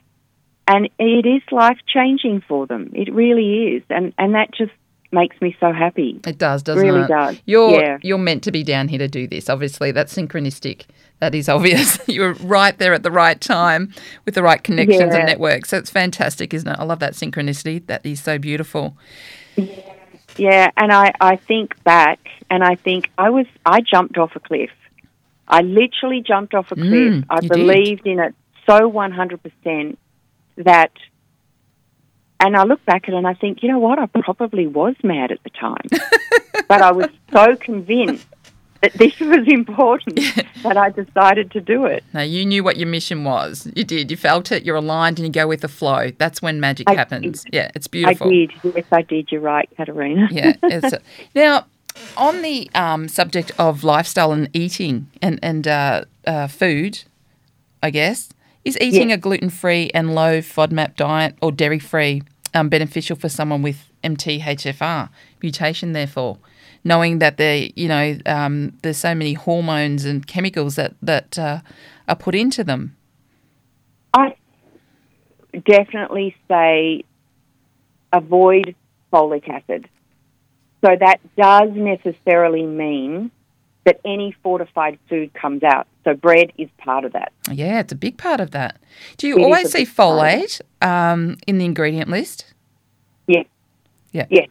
and it is life-changing for them. It really is, and, and that just makes me so happy. It does, doesn't it? Really does. You're, yeah. you're meant to be down here to do this, obviously. That's synchronistic. That is obvious. You were right there at the right time with the right connections yeah. and networks. So it's fantastic, isn't it? I love that synchronicity. That is so beautiful. Yeah, and I, I think back and I think I was I jumped off a cliff. I literally jumped off a cliff. Mm, I believed did. in it so one hundred percent that... And I look back at it and I think, you know what, I probably was mad at the time. But I was so convinced that this was important yeah. that I decided to do it. No, you knew what your mission was. You did. You felt it. You're aligned and you go with the flow. That's when magic I happens. Did. Yeah, it's beautiful. I did. Yes, I did. You're right, Katarina. yeah. It's a, now, on the um, subject of lifestyle and eating and, and uh, uh, food, I guess, is eating yes. a gluten-free and low FODMAP diet or dairy-free Um, beneficial for someone with M T H F R mutation? Therefore, knowing that there, you know, um, there's so many hormones and chemicals that that uh, are put into them. I definitely say avoid folic acid. So that does necessarily mean that any fortified food comes out. So bread is part of that. Yeah, it's a big part of that. Do you it always see folate um, in the ingredient list? Yeah. Yeah. Yeah,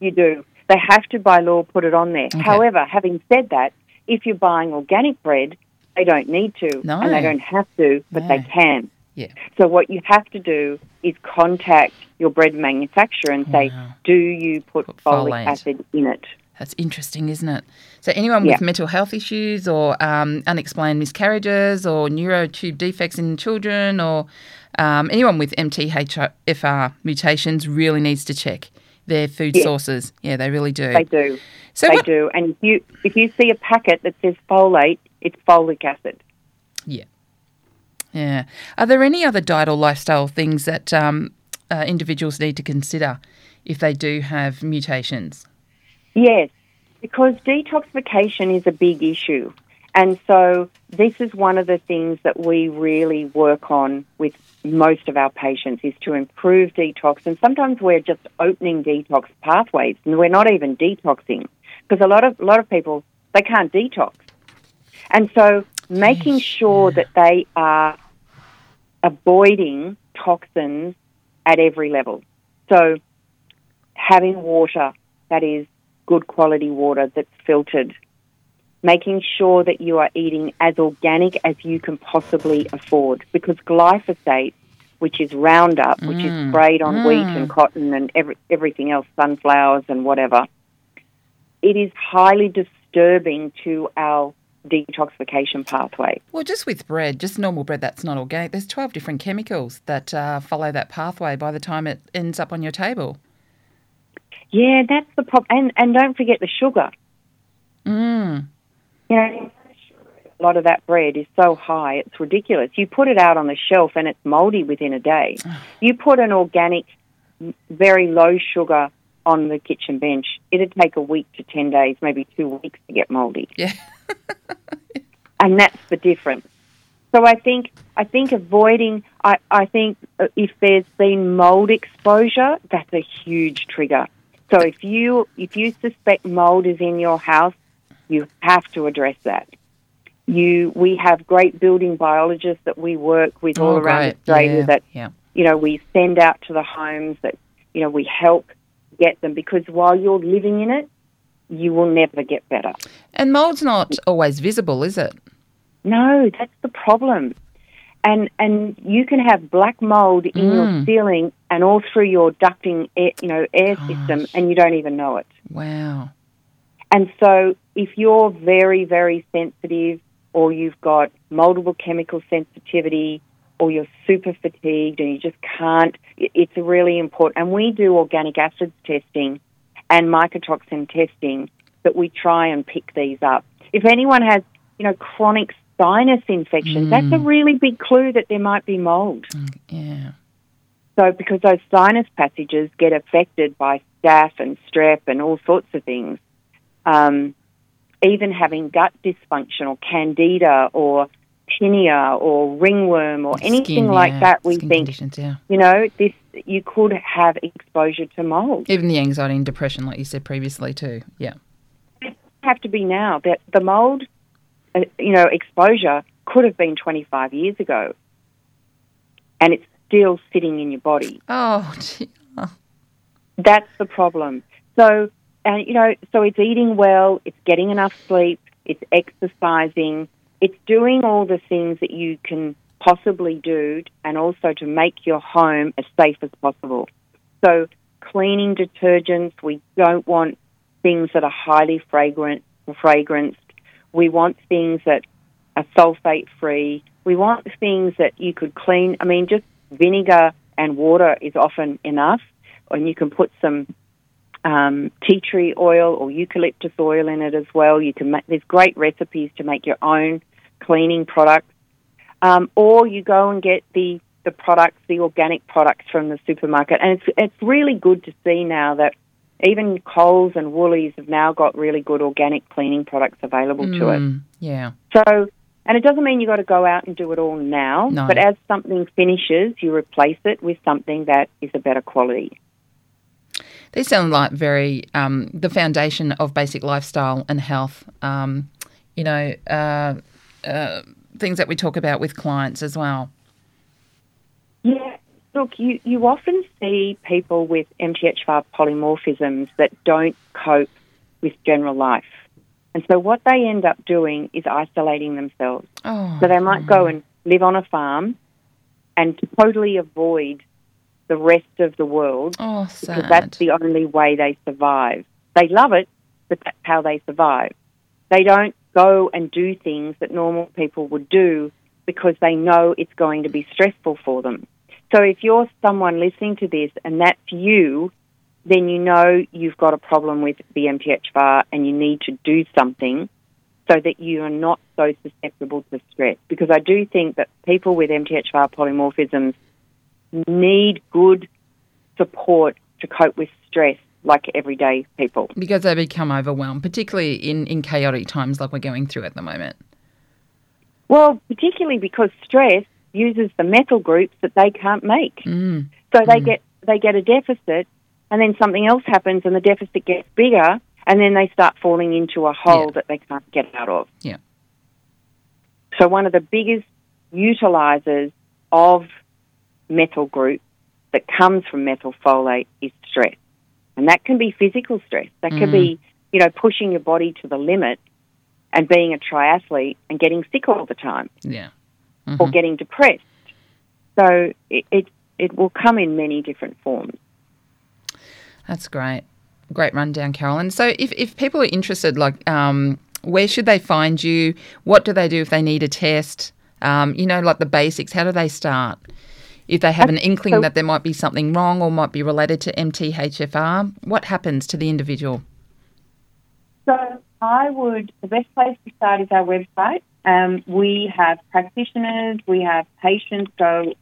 you do. They have to, by law, put it on there. Okay. However, having said that, if you're buying organic bread, they don't need to. No. And they don't have to, but no. they can. Yeah. So what you have to do is contact your bread manufacturer and say, wow. do you put, put folic, folic acid in it? That's interesting, isn't it? So anyone yeah. with mental health issues or um, unexplained miscarriages or neurotube defects in children or um, anyone with M T H F R mutations really needs to check their food yeah. sources. Yeah, they really do. They do. So they what, do. And if you if you see a packet that says folate, it's folic acid. Yeah. Yeah. Are there any other diet or lifestyle things that um, uh, individuals need to consider if they do have mutations? Yes, because detoxification is a big issue. And so this is one of the things that we really work on with most of our patients is to improve detox. And sometimes we're just opening detox pathways and we're not even detoxing because a lot of, a lot of people, they can't detox. And so making sure that they are avoiding toxins at every level. So having water that is good quality water that's filtered, making sure that you are eating as organic as you can possibly afford because glyphosate, which is Roundup, mm. which is sprayed on mm. wheat and cotton and every, everything else, sunflowers and whatever, it is highly disturbing to our detoxification pathway. Well, just with bread, just normal bread that's not organic, there's twelve different chemicals that uh, follow that pathway by the time it ends up on your table. Yeah, that's the problem. And, and don't forget the sugar. Mm. You know, a lot of that bread is so high, it's ridiculous. You put it out on the shelf and it's mouldy within a day. You put an organic, very low sugar on the kitchen bench, it'd take a week to ten days, maybe two weeks to get mouldy. Yeah. And that's the difference. So I think I think avoiding, I, I think if there's been mould exposure, that's a huge trigger. So if you if you suspect mold is in your house, you have to address that. You we have great building biologists that we work with all oh, around right. Australia yeah. that yeah. you know we send out to the homes that you know we help get them because while you're living in it, you will never get better. And mold's not always visible, is it? No, that's the problem. And and you can have black mould in mm. your ceiling and all through your ducting, air, you know, air Gosh. system, and you don't even know it. Wow. And so if you're very, very sensitive or you've got multiple chemical sensitivity or you're super fatigued and you just can't, it's really important. And we do organic acids testing and mycotoxin testing that we try and pick these up. If anyone has, you know, chronic sinus infections, mm. that's a really big clue that there might be mould. Yeah. So because those sinus passages get affected by staph and strep and all sorts of things, um, even having gut dysfunction or candida or tinea or ringworm or anything Skin, yeah. like that, we Skin think, yeah. you know, this you could have exposure to mould. Even the anxiety and depression, like you said previously too, yeah. It have to be now. That the mould... you know, exposure could have been twenty-five years ago and it's still sitting in your body. Oh, gee. Oh. That's the problem. So, uh, you know, so it's eating well, it's getting enough sleep, it's exercising, it's doing all the things that you can possibly do and also to make your home as safe as possible. So cleaning detergents, we don't want things that are highly fragrant, fragranced. We want things that are sulfate-free. We want things that you could clean. I mean, just vinegar and water is often enough, and you can put some um, tea tree oil or eucalyptus oil in it as well. You can make, there's great recipes to make your own cleaning products, um, or you go and get the, the products, the organic products from the supermarket. And it's it's really good to see now that even Coles and Woolies have now got really good organic cleaning products available mm, to us. Yeah. So, and it doesn't mean you've got to go out and do it all now, no. but as something finishes, you replace it with something that is a better quality. They sound like very, um, the foundation of basic lifestyle and health, um, you know, uh, uh, things that we talk about with clients as well. Yeah. Look, you, you often see people with M T H F R polymorphisms that don't cope with general life. And so what they end up doing is isolating themselves. Oh. So they might go and live on a farm and totally avoid the rest of the world. Oh, sad. Because that's the only way they survive. They love it, but that's how they survive. They don't go and do things that normal people would do because they know it's going to be stressful for them. So if you're someone listening to this and that's you, then you know you've got a problem with the M T H F R and you need to do something so that you are not so susceptible to stress. Because I do think that people with M T H F R polymorphisms need good support to cope with stress like everyday people. Because they become overwhelmed, particularly in, in chaotic times like we're going through at the moment. Well, particularly because stress uses the metal groups that they can't make. Mm. So they, mm. get, they get a deficit and then something else happens and the deficit gets bigger and then they start falling into a hole yeah. that they can't get out of. Yeah. So one of the biggest utilisers of metal group that comes from methylfolate is stress. And that can be physical stress. That mm. could be, you know, pushing your body to the limit and being a triathlete and getting sick all the time. Yeah. Mm-hmm. Or getting depressed. So it, it it will come in many different forms. That's great. Great rundown, Carolyn. So if, if people are interested, like um, where should they find you? What do they do if they need a test? Um, you know, like the basics, how do they start? If they have an inkling so, that there might be something wrong or might be related to M T H F R, what happens to the individual? So I would, the best place to start is our website. Um, we have practitioners, we have patients go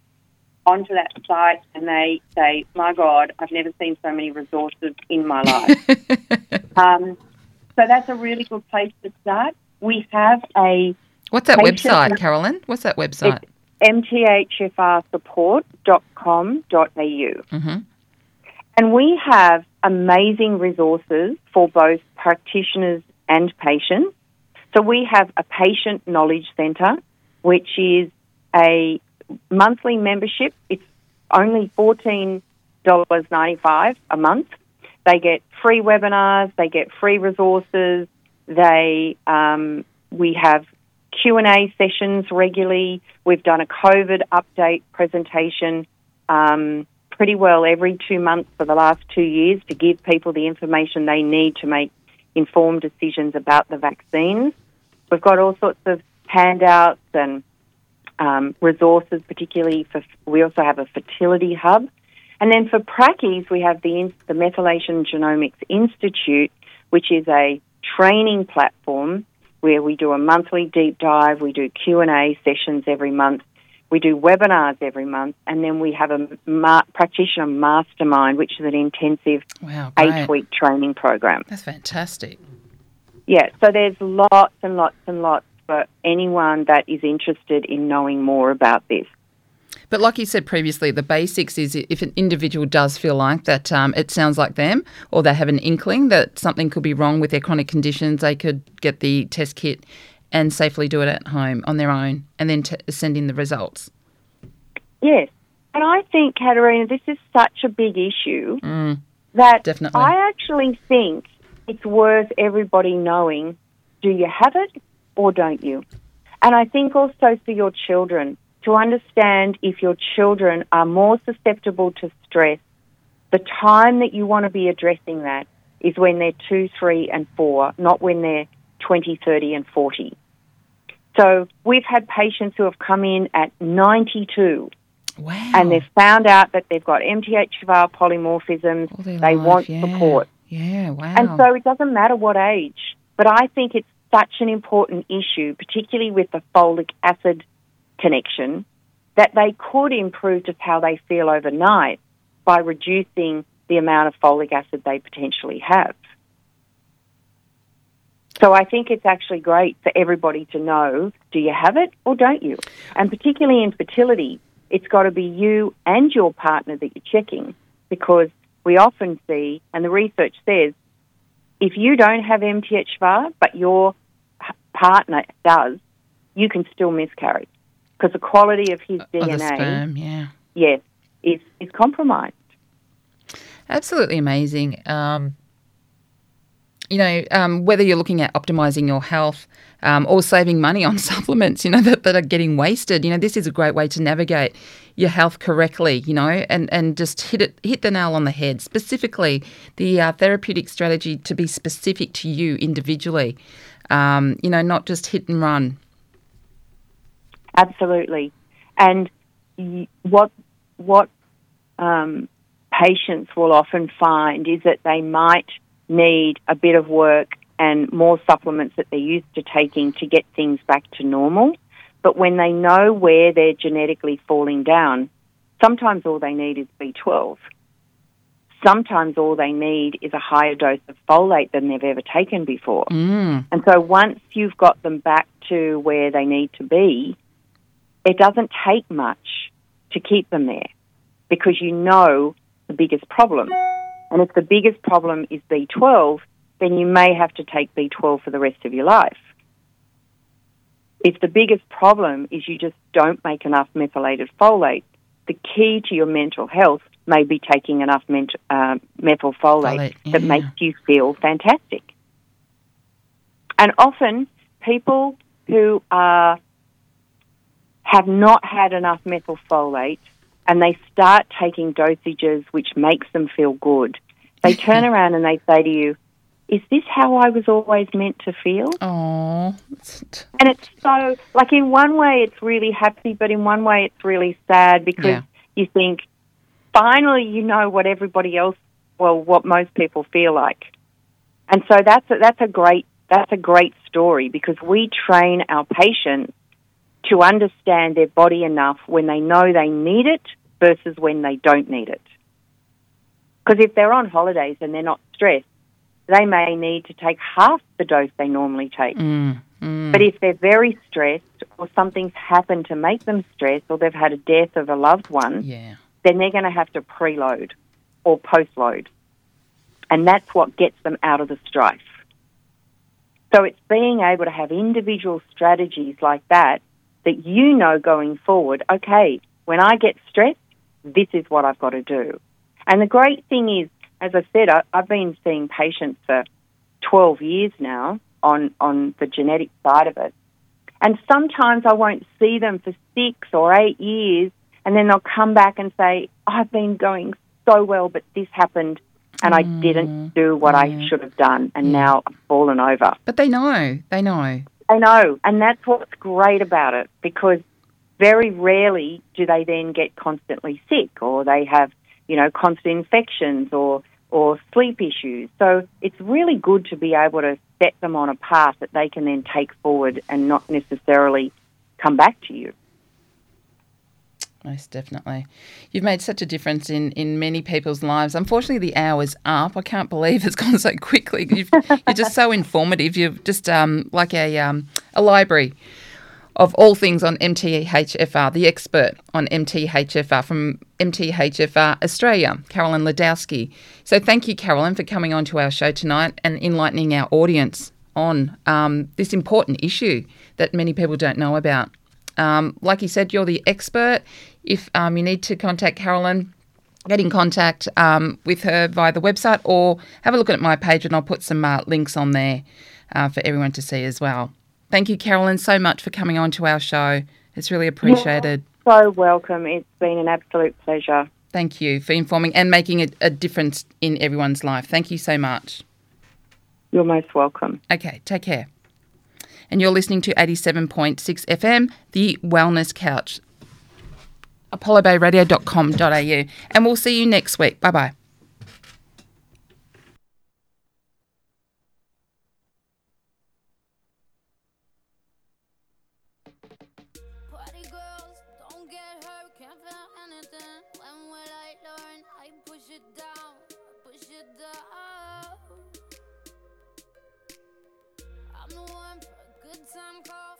onto that site and they say, my God, I've never seen so many resources in my life. um, so that's a really good place to start. We have a... What's that website, Carolyn? What's that website? m t h f r support dot com dot a u. Mm-hmm. And we have amazing resources for both practitioners and patients. So we have a patient knowledge centre, which is a monthly membership. It's only fourteen dollars ninety-five a month. They get free webinars, they get free resources. They um, we have Q and A sessions regularly. We've done a COVID update presentation um, pretty well every two months for the last two years to give people the information they need to make informed decisions about the vaccines. We've got all sorts of handouts and um, resources, particularly for, we also have a fertility hub. And then for prackies, we have the, the Methylation Genomics Institute, which is a training platform where we do a monthly deep dive, we do Q and A sessions every month, we do webinars every month, and then we have a ma- practitioner mastermind, which is an intensive wow, eight-week training program. That's fantastic. Yeah, so there's lots and lots and lots for anyone that is interested in knowing more about this. But like you said previously, the basics is if an individual does feel like that um, it sounds like them or they have an inkling that something could be wrong with their chronic conditions, they could get the test kit and safely do it at home on their own and then t- send in the results. Yes. And I think, Katarina, this is such a big issue mm, that definitely. I actually think it's worth everybody knowing, do you have it or don't you? And I think also for your children, to understand if your children are more susceptible to stress, the time that you want to be addressing that is when they're two, three and four, not when they're twenty, thirty and forty. So we've had patients who have come in at ninety-two wow. and they've found out that they've got M T H F R polymorphisms, all their they life, want yeah. support. Yeah, wow. And so it doesn't matter what age, but I think it's such an important issue, particularly with the folic acid connection, that they could improve just how they feel overnight by reducing the amount of folic acid they potentially have. So I think it's actually great for everybody to know, do you have it or don't you? And particularly in fertility, it's got to be you and your partner that you're checking, because we often see, and the research says, if you don't have M T H F R but your partner does, you can still miscarry. Because the quality of his D N A, of the sperm, yeah. yes, is, is compromised. Absolutely amazing. Um, you know, um, whether you're looking at optimising your health um, or saving money on supplements, you know, that, that are getting wasted, you know, this is a great way to navigate your health correctly, you know, and, and just hit it, hit the nail on the head. Specifically, the uh, therapeutic strategy to be specific to you individually, um, you know, not just hit and run. Absolutely. And what what um, patients will often find is that they might need a bit of work and more supplements that they're used to taking to get things back to normal. But when they know where they're genetically falling down, sometimes all they need is B twelve. Sometimes all they need is a higher dose of folate than they've ever taken before. Mm. And so once you've got them back to where they need to be, it doesn't take much to keep them there because you know the biggest problem. And if the biggest problem is B twelve, then you may have to take B twelve for the rest of your life. If the biggest problem is you just don't make enough methylated folate, the key to your mental health may be taking enough ment- uh, methyl folate, folate yeah. that makes you feel fantastic. And often people who are have not had enough methylfolate and they start taking dosages which makes them feel good, they turn around and they say to you, "Is this how I was always meant to feel?" Oh, and it's so, like, in one way it's really happy, but in one way it's really sad because yeah. you think, finally, you know what everybody else, well, what most people feel like. And so that's a, that's a great that's a great story because we train our patients to understand their body enough when they know they need it versus when they don't need it. Because if they're on holidays and they're not stressed, they may need to take half the dose they normally take. Mm, mm. But if they're very stressed or something's happened to make them stressed or they've had a death of a loved one, yeah. then they're going to have to preload or postload. And that's what gets them out of the strife. So it's being able to have individual strategies like that that you know going forward, okay, when I get stressed, this is what I've got to do. And the great thing is, as I said, I, I've been seeing patients for twelve years now on, on the genetic side of it. And sometimes I won't see them for six or eight years, and then they'll come back and say, I've been going so well, but this happened, and I mm. didn't do what mm. I should have done, and mm. now I've fallen over. But they know. They know. They know, and that's what's great about it, because very rarely do they then get constantly sick or they have, you know, constant infections or, or sleep issues. So it's really good to be able to set them on a path that they can then take forward and not necessarily come back to you. Most definitely. You've made such a difference in, in many people's lives. Unfortunately, the hour's up. I can't believe it's gone so quickly. You've, you're just so informative. You're just um, like a um, a library of all things on M T H F R, the expert on M T H F R from M T H F R Australia, Carolyn Ledowsky. So thank you, Carolyn, for coming on to our show tonight and enlightening our audience on um, this important issue that many people don't know about. Um, like you said, you're the expert. If um, you need to contact Carolyn, get in contact um, with her via the website or have a look at my page and I'll put some uh, links on there uh, for everyone to see as well. Thank you, Carolyn, so much for coming on to our show. It's really appreciated. You're so welcome. It's been an absolute pleasure. Thank you for informing and making a, a difference in everyone's life. Thank you so much. You're most welcome. Okay, take care. And you're listening to eighty-seven point six F M, The Wellness Couch, apollo bay radio dot com dot a u. And we'll see you next week. Bye-bye. Some call